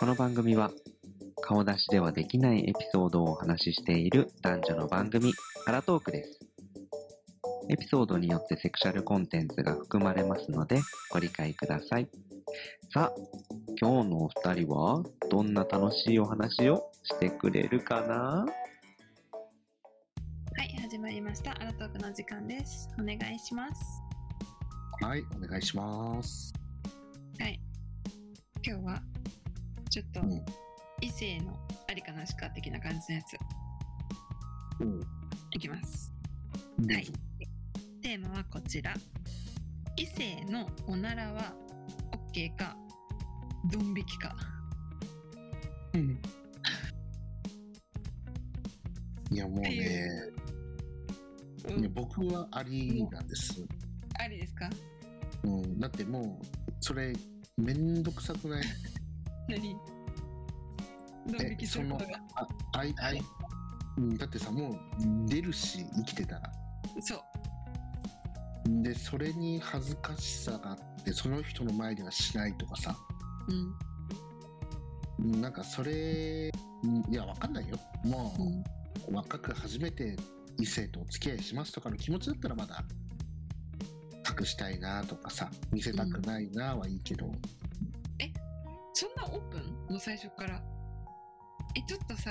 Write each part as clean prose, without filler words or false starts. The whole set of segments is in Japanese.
この番組は顔出しではできないエピソードをお話ししている男女の番組アラトークです。エピソードによってセクシャルコンテンツが含まれますのでご理解ください。さあ、今日のお二人はどんな楽しいお話をしてくれるかな？はい、始まりました。アラトークの時間です。お願いします。はい、お願いします。はい、今日はちょっと異性のありかなしか的な感じのやつ、いきます。はい、テーマはこちら。異性のおならは OK かドン引きか。いやもうね、僕はありなんです。ありですか？だってもうそれめんどくさくない？何？ドン引きすることがだってさ、もう出るし、生きてたらそうで、それに恥ずかしさがあってその人の前ではしないとかさ、なんかそれ、いやわかんないよ、もう、若く初めて異性とお付き合いしますとかの気持ちだったらまだ隠したいなとかさ、見せたくないなはいいけど、え、そんなオープン？もう最初から、え、ちょっとさ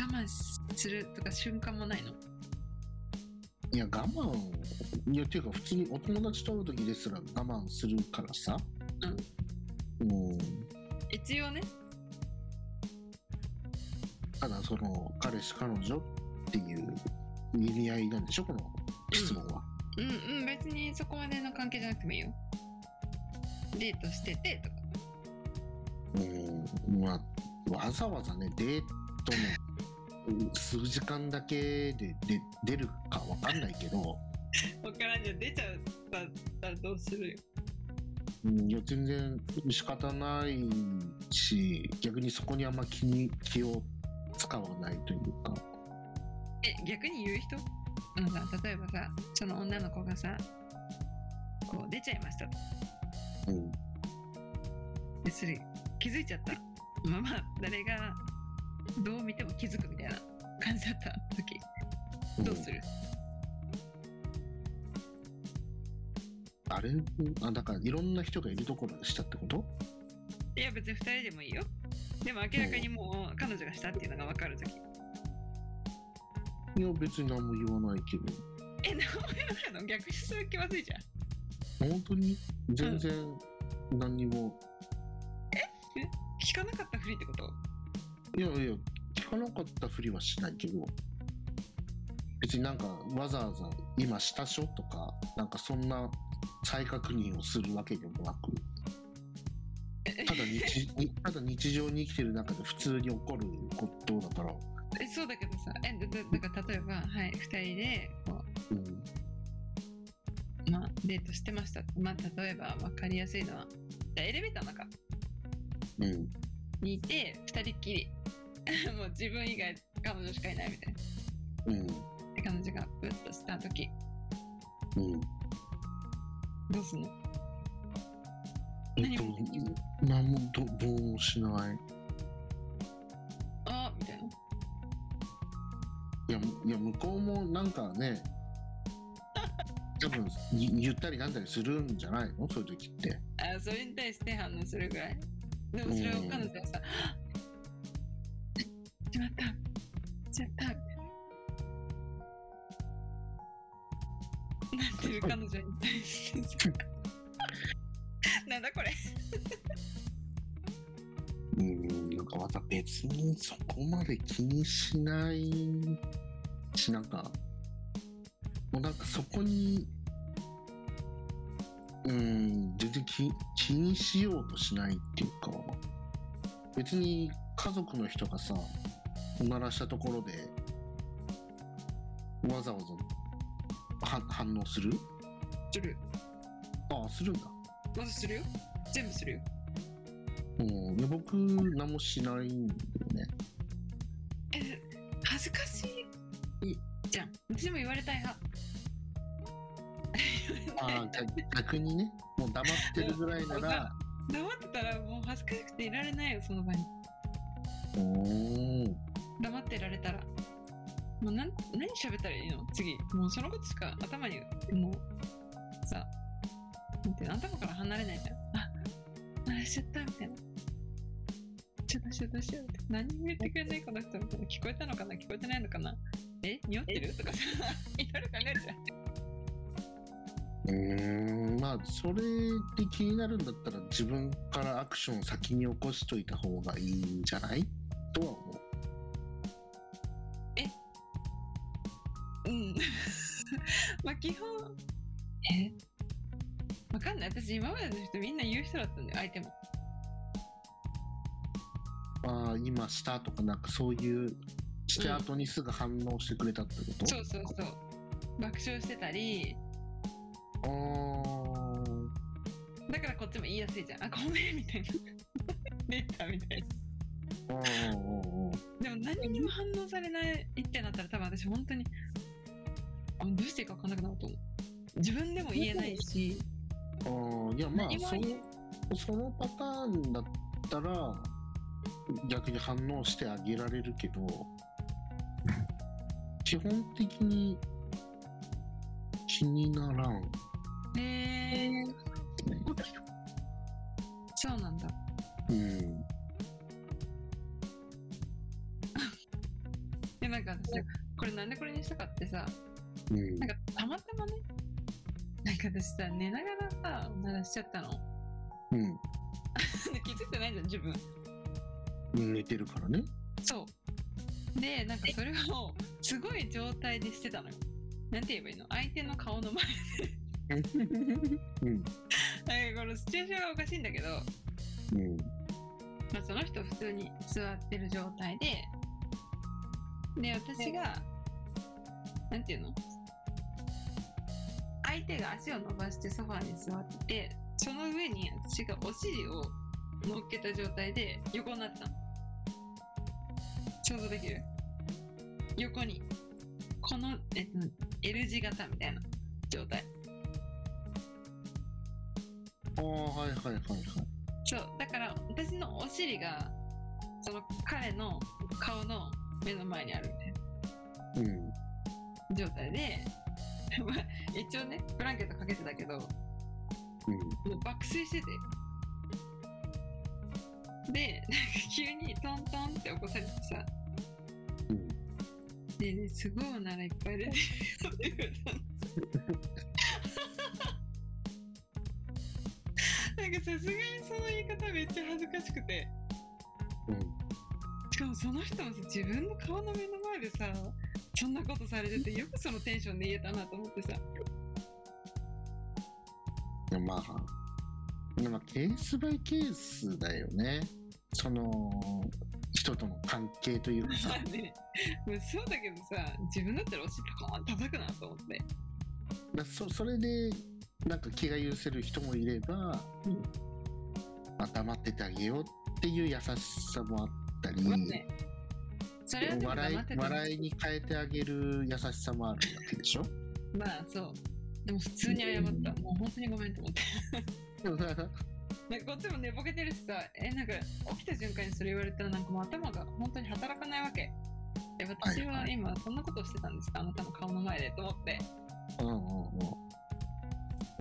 我慢するとか瞬間もないの？いや我慢、いやっていうか普通にお友達と会う時ですら我慢するからさ、一応ね、ただその彼氏彼女っていう意味合いなんでしょ、この質問は。別にそこまでの関係じゃなくてもいいよ。デートしててとか。まあわざわざねデートの数時間だけで出るかわかんないけどわからんじゃん、出ちゃったらどうするよ。いや全然仕方ないし、逆にそこにあんま気を使わないというか。え、逆に言う人？例えばさ、その女の子がさこう出ちゃいましたと、でそれ気づいちゃった誰がどう見ても気づくみたいな感じだった時どうする？あれ、だからいろんな人がいるところでしたってこと？いや別に2人でもいいよ。でも明らかにもう彼女がしたっていうのが分かる時。いや別に何も言わないけど。え、何も言わないの？逆にそれ気まずいじゃん。本当に全然何にも、え、聞かなかったふりってこと？いやいや、聞かなかったふりはしないけど、別になんかわざわざ今したしょとか、なんかそんな再確認をするわけでもなく、ただ日常に生きてる中で普通に起こることだから。え、そうだけどさ、だから例えば、はい、2人でこう、まあデートしてました。まあ例えば分かりやすいのは、エレベーターの中にいて2人っきり。もう自分以外彼女しかいないみたいな。で彼女がプッとした時、どうすんの？何もできる？何もどうしない。あーみたいな。いや向こうもなんかね、多分言ったりなんだりするんじゃないの、そういう時って。あ、それに対して反応するぐらい。でもそれを彼女はさ、しまったしまったなんていう彼女に対してなんだこれなんかまた別にそこまで気にしないし、なんかもうなんかそこに全然気にしようとしないっていうか、別に家族の人がさおならしたところでわざわざ反応する？する。ああ、するんだ。まずするよ。全部するよ。いや僕何もしないんだよね。え、恥ずかしいじゃん。私も言われたい派。ああ、逆にね、もう黙ってるぐらいなら。黙ってたらもう恥ずかしくていられないよ、その場に。黙ってられたらもう何喋ったらいいの次、もうそのことしか頭にもうさ、なんて頭から離れないじゃん。あれしちゃったみたいな、しちゃったみたいな、何も言ってくれないこの人みたいな、聞こえたのかな聞こえてないのかな、匂ってるとかさいろいろ考えるじゃん。まあそれで気になるんだったら自分からアクション先に起こしといた方がいいんじゃないとは思う。まあ基本わかんない、私今までの人みんな言う人だったんだよ、相手も。ああ、今したとかなんかそういうした後にすぐ反応してくれたってこと、うん、そう爆笑してたり、だからこっちも言いやすいじゃん、あ、ごめんみたいな出たみたいな。でも何にも反応されないってなったら多分私本当にどうしていいか分かんなくなると思う。自分でも言えないし、いやまあそのパターンだったら逆に反応してあげられるけど基本的に気にならん。そうなんだ。でなんか私これなんでこれにしたかってさ、なんかたまたまね、なんか私さ寝ながらさ鳴らしちゃったの。気づいてないじゃん自分。寝てるからね。そう。でなんかそれをすごい状態でしてたのよ。なんて言えばいいの？相手の顔の前で。このシチュエーションがおかしいんだけど、まあ、その人普通に座ってる状態で、で私がなんていうの、相手が足を伸ばしてソファーに座ってて、その上に私がお尻を乗っけた状態で横になったの。想像できる？横にこの、L 字型みたいな状態。はい。そうだから私のお尻がその彼の顔の目の前にあるみたいな、状態で一応ねブランケットかけてたけど、もう爆睡してて、でなんか急にトントンって起こされてさ、でね、すごいおならいっぱい出てるよって言われたの。なんかさすがにその言い方めっちゃ恥ずかしくて、しかもその人もさ自分の顔の目の前でさそんなことされてて、よくそのテンションで言えたなと思ってさ。まあでもケースバイケースだよね、その人との関係というかさ。そうだけどさ、自分だったらお尻パーン叩くなと思って、だ それでなんか気が許せる人もいれば、まあ、黙っててあげようっていう優しさもあったり、それはでも笑いに変えてあげる優しさもあるわけでしょ。まあそう。でも普通に謝った、もう本当にごめんと思ってなんかこっちも寝ぼけてるしさ、なんか起きた瞬間にそれ言われたらなんかもう頭が本当に働かないわけ。私は今そんなことをしてたんですか、あなたの顔の前でと思って。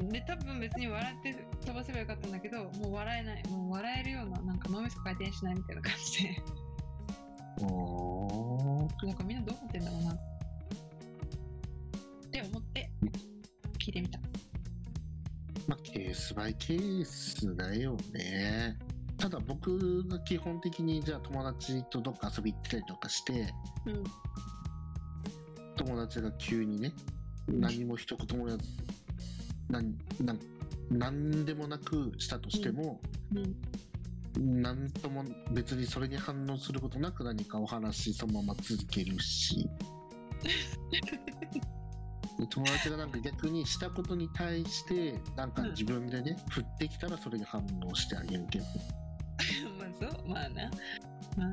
で多分別に笑って飛ばせばよかったんだけど、もう笑えない、もう笑えるようななんか脳みそ回転しないみたいな感じでなんかみんなどう思ってんだろうなって思って聞いてみた。まあケースバイケースだよね。ただ僕が基本的にじゃあ友達とどっか遊び行ってたりとかして、友達が急にね何も一言も言わず何でもなくしたとしても、何とも別にそれに反応することなく何かお話そのまま続けるし友達がなんか逆にしたことに対してなんか自分でね、振ってきたらそれに反応してあげるけどまあそう、まあな、まあ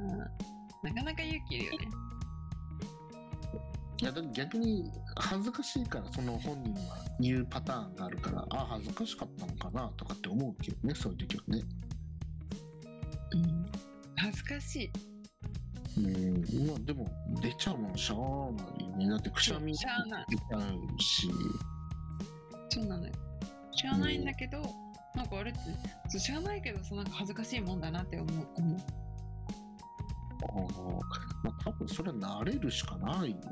なかなか勇気いるよね。いやだって逆に恥ずかしいからその本人は言うパターンがあるから、あ恥ずかしかったのかなとかって思うけどね、そういう時はね。恥ずかしい、うん、まあでも出ちゃうもんしゃーないね。だってくしゃみ出ちゃうし、そうなのよ、しゃーないんだけど、なんかあれってしゃーないけどさ、なんか恥ずかしいもんだなって思う。まあ、多分それ慣れるしかないよね。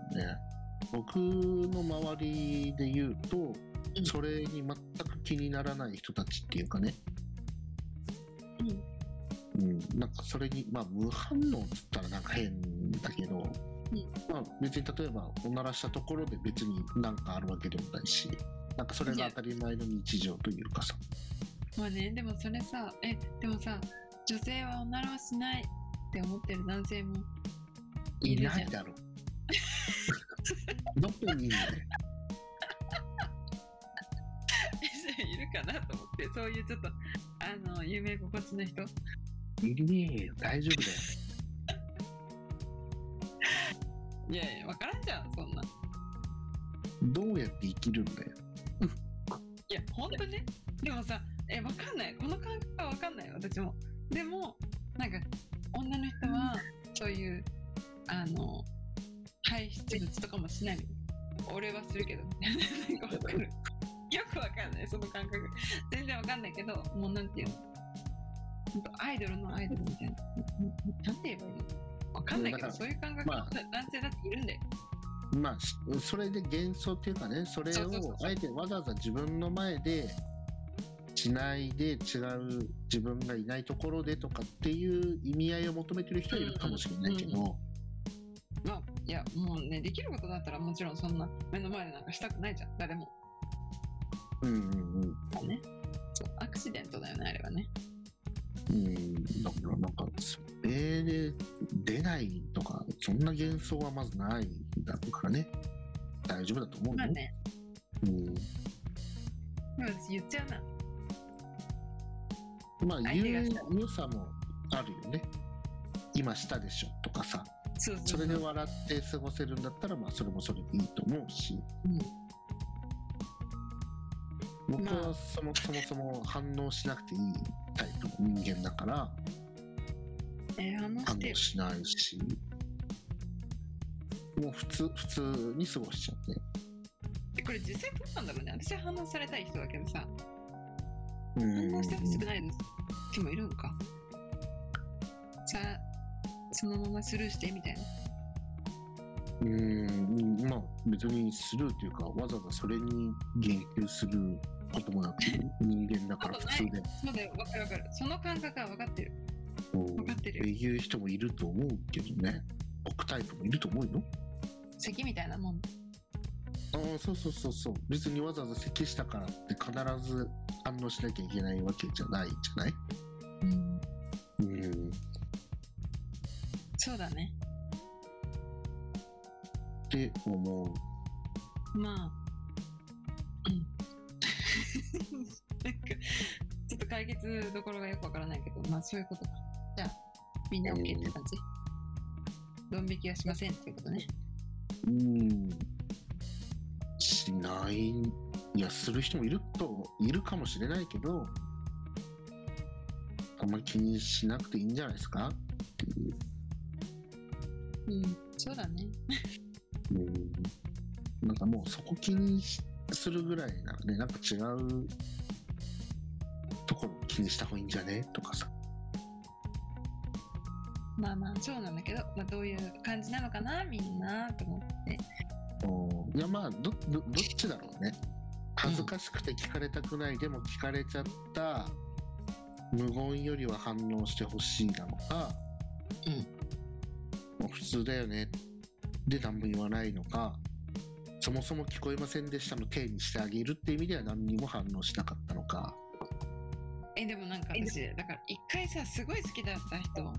僕の周りで言うと、それに全く気にならない人たちっていうかね、なんかそれに、まあ、無反応っつったらなんか変だけど、まあ、別に例えばおならしたところで別になんかあるわけでもないし、なんかそれが当たり前の日常というかさ。まあね、でもそれさ、でもさ、女性はおならはしないって思ってる男性もいるじゃん。いないだろどこにいるのいるかなと思って、そういうちょっと有名心地な人いるねえよ、大丈夫だよいやいや、分からんじゃん、そんなどうやって生きるんだよいや、ほんとね、でもさ、分かんない、この感覚は分かんない、私も。でも、なんか女の人はそういう排出物とかもしない、俺はするけどなんか分かるよくわかんない、その感覚全然わかんないけど、もうなんていうの、ほんとアイドルのアイドルみたいな、なんて言えばいいのわかんないけど、そういう感覚の男性だっているんだよ。まあそれで幻想っていうかね、それをあえてわざわざ自分の前でしないで、違う自分がいないところでとかっていう意味合いを求めてる人はいるかもしれないけど、まあいや、もうね、できることだったらもちろんそんな目の前でなんかしたくないじゃん、誰も。だね、アクシデントだよね、あれはね。だからなんかそれで出ないとか、そんな幻想はまずないだからね、大丈夫だと思うよ。まあね。でも私言っちゃうな。まあ言うさもあるよね。今したでしょとかさ、それで笑って過ごせるんだったら、まあそれもそれでいいと思うし。僕はそもそも反応しなくていいタイプの人間だから、反応しないし、もう普通に過ごしちゃって。これ実際どうなんだろうね。私は反応されたい人だけどさ、反応してほしくない人もいるんかさ、そのままスルーしてみたいな。まあ別にスルーというか、わざわざそれに言及することもなく人間だから普通で。そうだよ、分かる分かる、その感覚は分かってる、分かってる。いう人もいると思うけどね、僕タイプもいると思うよ。咳みたいなもん。ああ、そうそうそうそう。別にわざわざ咳したからって必ず反応しなきゃいけないわけじゃないじゃない。そうだね。って思う。まあ、なんかちょっと解決どころがよくわからないけど、まあそういうことか。じゃあみんな OK って感じ。ドン引きはしませんっていうことね。しない。いや、する人もいるかもしれないけど、あんまり気にしなくていいんじゃないですかっていう。そうだね。なんかもうそこ気にするぐらいなので、なんか違うところ気にした方がいいんじゃねとかさ。まあまあそうなんだけど、まあ、どういう感じなのかなみんなと思って。いや、まあ どっちだろうね。恥ずかしくて聞かれたくない、でも聞かれちゃった無言よりは反応してほしいなのか、もう普通だよねで何も言わないのか、そもそも聞こえませんでしたの体にしてあげるっていう意味では何にも反応しなかったのか。でもなんか私だから一回さ、すごい好きだった人も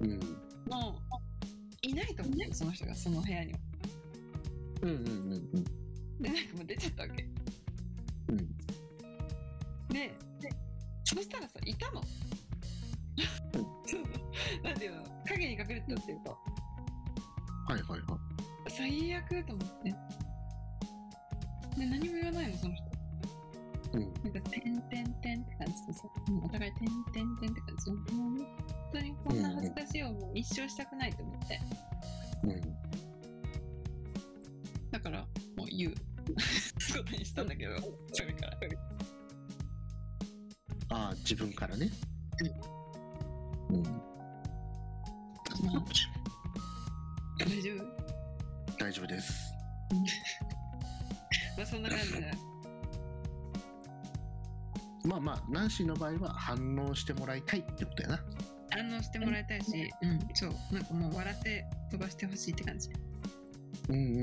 ういないと思うね、その人がその部屋には。でなんかもう出ちゃったわけ。でそしたらさ、いたのなんていうの、影に隠れてたっていうか。最悪と思って。で、何も言わないの、その人。なんか、てんてんてんって感じでさ、お互いてんてんてんって感じで。本当にこんな恥ずかしい思い一生したくないと思って、うん、だからもう言うことにしたんだけど、それからああ自分からね、うんうん、まあ、大丈夫？大丈夫ですまあそんな感じでまあまあナンシーの場合は反応してもらいたいってことやな。反応してもらいたいし、うん、そうなんかもう笑って飛ばしてほしいって感じ。うんうんうんう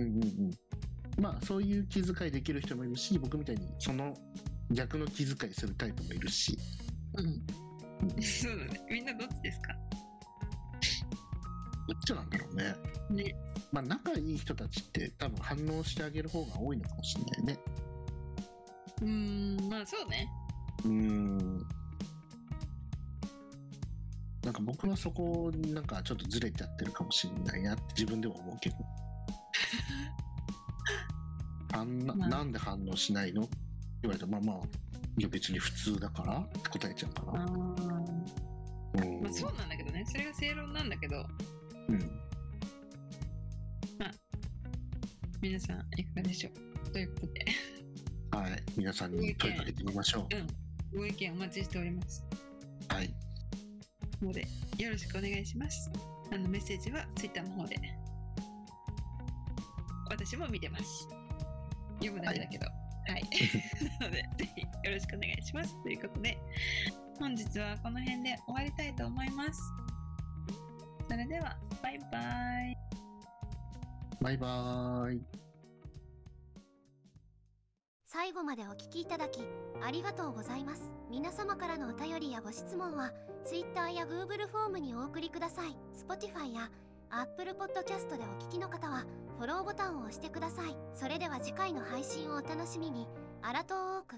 ん。まあそういう気遣いできる人もいるし、僕みたいにその逆の気遣いするタイプもいるし。うん。うん、そうだね。みんなどっちですか？どっちなんだろうね。ね。まあ仲いい人たちって多分反応してあげる方が多いのかもしれないね。まあそうね。なんか僕はそこになんかちょっとずれちゃってるかもしれないなって自分でも思うけどなんで反応しないのって言われたらまあ別に普通だからって答えちゃうかな。まあ、そうなんだけどね、それが正論なんだけど、まあ皆さんいかがでしょうということではい、皆さんに問いかけてみましょう。ご意見お待ちしております。はいのでよろしくお願いします。メッセージはツイッターの方で私も見てます。読むだけだけど、はいなのでぜひよろしくお願いしますということで、本日はこの辺で終わりたいと思います。それではバイバイ。バイバイ。最後までお聞きいただきありがとうございます。皆様からのお便りやご質問は Twitter や Google フォームにお送りください。 Spotify や Apple Podcast でお聞きの方はフォローボタンを押してください。それでは次回の配信をお楽しみに。アラトーーク。